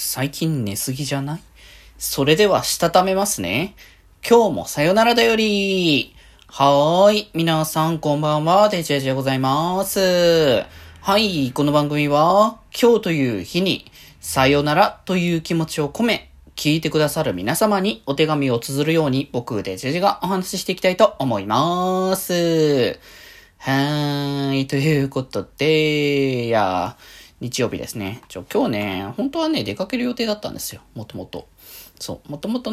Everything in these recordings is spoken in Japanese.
最近寝すぎじゃない？それではしたためますね。今日もさよならだより。はーい、皆さんこんばんは、デジェジでございます。はい、この番組は今日という日にさよならという気持ちを込め、聞いてくださる皆様にお手紙を綴るように、僕デジェジがお話ししていきたいと思います。はーい、ということで、いや日曜日ですね。今日ね、本当はね、出かける予定だったんですよ。もともと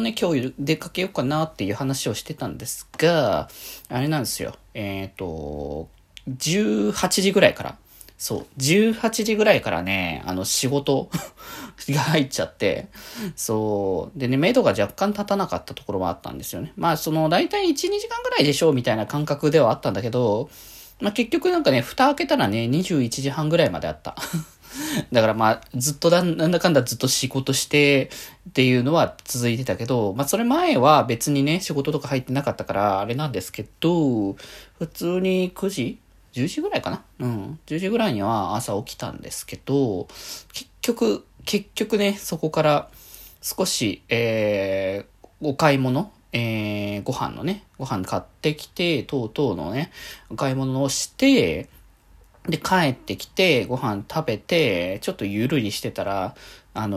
ね、今日出かけようかなっていう話をしてたんですが、あれなんですよ。18時ぐらいから、18時ぐらいからね、仕事が入っちゃって、でね、目処が若干立たなかったところもあったんですよね。まあ、大体1、2時間ぐらいでしょうみたいな感覚ではあったんだけど、まあ、結局なんかね、蓋開けたらね、21時半ぐらいまであった。だからまあ、ずっとなんだかんだずっと仕事してっていうのは続いてたけど、まあそれ前は別にね、仕事とか入ってなかったからあれなんですけど、普通に9時10時ぐらいかな、10時ぐらいには朝起きたんですけど、結局ね、そこから少し、お買い物、ご飯買ってきて、お買い物をして、で、帰ってきて、ご飯食べて、ちょっとゆるりしてたら、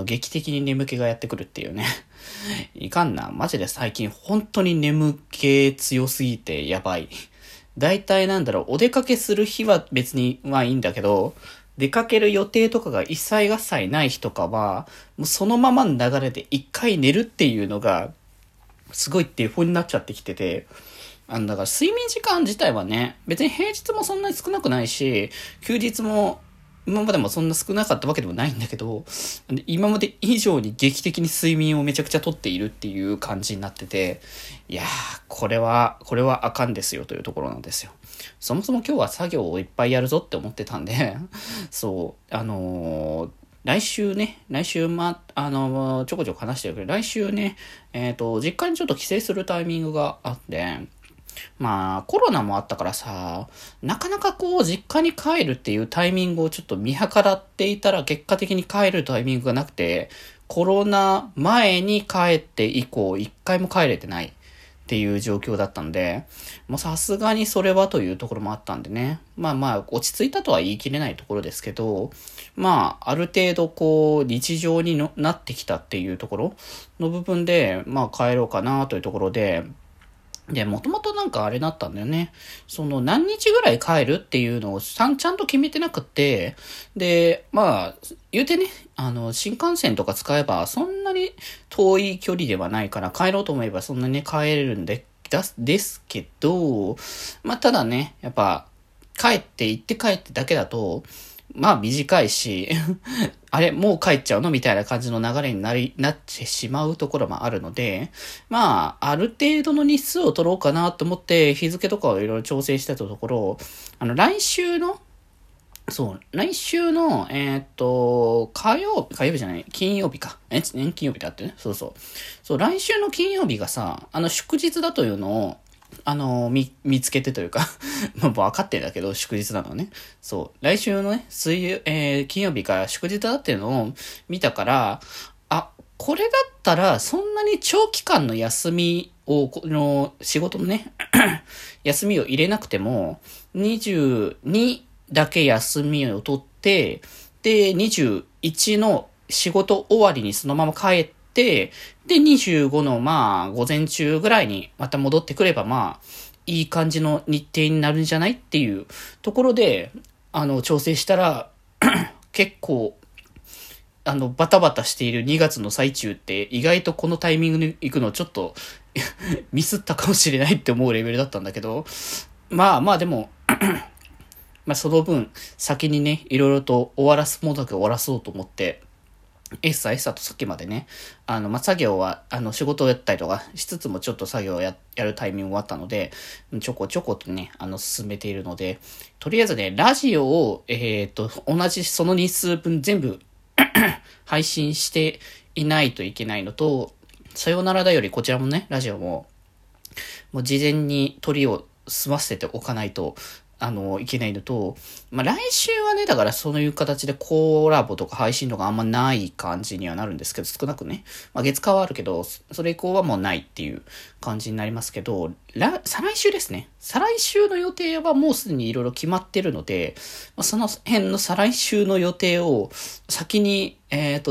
劇的に眠気がやってくるっていうね。いかんな。マジで最近、本当に眠気強すぎて、やばい。大体お出かけする日は別に、まあいいんだけど、出かける予定とかが一切合切ない日とかは、もうそのままの流れで一回寝るっていうのが、すごいデフォになっちゃってきてて、だから睡眠時間自体はね、別に平日もそんなに少なくないし、休日も今までもそんな少なかったわけでもないんだけど、今まで以上に劇的に睡眠をめちゃくちゃとっているっていう感じになってて、いやー、これはあかんですよというところなんですよ。そもそも今日は作業をいっぱいやるぞって思ってたんで、来週ちょこちょこ話してるけど、来週ね、実家にちょっと帰省するタイミングがあって、まあ、コロナもあったからさ、なかなか実家に帰るっていうタイミングをちょっと見計らっていたら、結果的に帰るタイミングがなくて、コロナ前に帰って以降、一回も帰れてないっていう状況だったんで、もうさすがにそれはというところもあったんでね、まあ、落ち着いたとは言い切れないところですけど、まあ、ある程度日常になってきたっていうところの部分で、まあ、帰ろうかなというところで、もともとなんかあれだったんだよね。何日ぐらい帰るっていうのをちゃんと決めてなくて、で、まあ、言うてね、新幹線とか使えばそんなに遠い距離ではないから、帰ろうと思えばそんなに帰れるんですけど、まあ、ただね、やっぱ、行って帰ってだけだと、まあ短いし、あれもう帰っちゃうのみたいな感じの流れになってしまうところもあるので、まあある程度の日数を取ろうかなと思って日付とかをいろいろ調整してたところ、来週の、金曜日だってね。来週の金曜日がさ、祝日だというのを、見つけてというか、もう分かってるんだけど、祝日なのね。来週のね、金曜日から祝日だっていうのを見たから、あ、これだったら、そんなに長期間の休みを、仕事のね、休みを入れなくても、22だけ休みを取って、で、21の仕事終わりにそのまま帰って、で、25の、まあ、午前中ぐらいにまた戻ってくれば、まあ、いい感じの日程になるんじゃないっていうところで、調整したら、結構、バタバタしている2月の最中って、意外とこのタイミングに行くのちょっと、ミスったかもしれないって思うレベルだったんだけど、まあでも、まあその分、先にね、いろいろと終わらそうと思って、えっさとさっきまでね、まあ、作業は、仕事をやったりとかしつつもちょっと作業をやるタイミングがあったので、ちょこちょことね、進めているので、とりあえずね、ラジオを、同じその日数分全部、配信していないといけないのと、さよならだよりこちらもね、ラジオも、もう事前に撮りを済ませておかないと、いけないのと、まあ、来週はね、だからそういう形でコラボとか配信とかあんまない感じにはなるんですけど、少なくね。まあ、月火はあるけど、それ以降はもうないっていう感じになりますけど、再来週ですね。再来週の予定はもうすでにいろいろ決まってるので、まあ、その辺の再来週の予定を先に、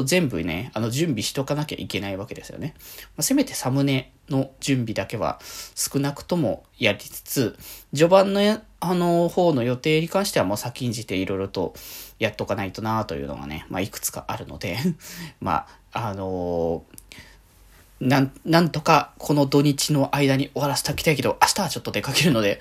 全部ね、準備しとかなきゃいけないわけですよね。まあ、せめてサムネの準備だけは少なくともやりつつ、序盤の方の予定に関してはもう先んじていろいろとやっとかないとなというのがね、まあ、いくつかあるので、まあ、なんとかこの土日の間に終わらせておきたいけど、明日はちょっと出かけるので、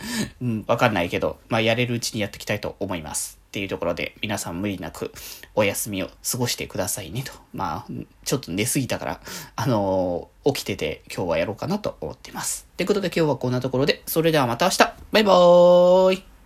わかんないけど、まあ、やれるうちにやっていきたいと思います。っていうところで、皆さん無理なくお休みを過ごしてくださいねと。まあ、ちょっと寝すぎたから、起きてて今日はやろうかなと思っています。ということで今日はこんなところで、それではまた明日。バイバーイ。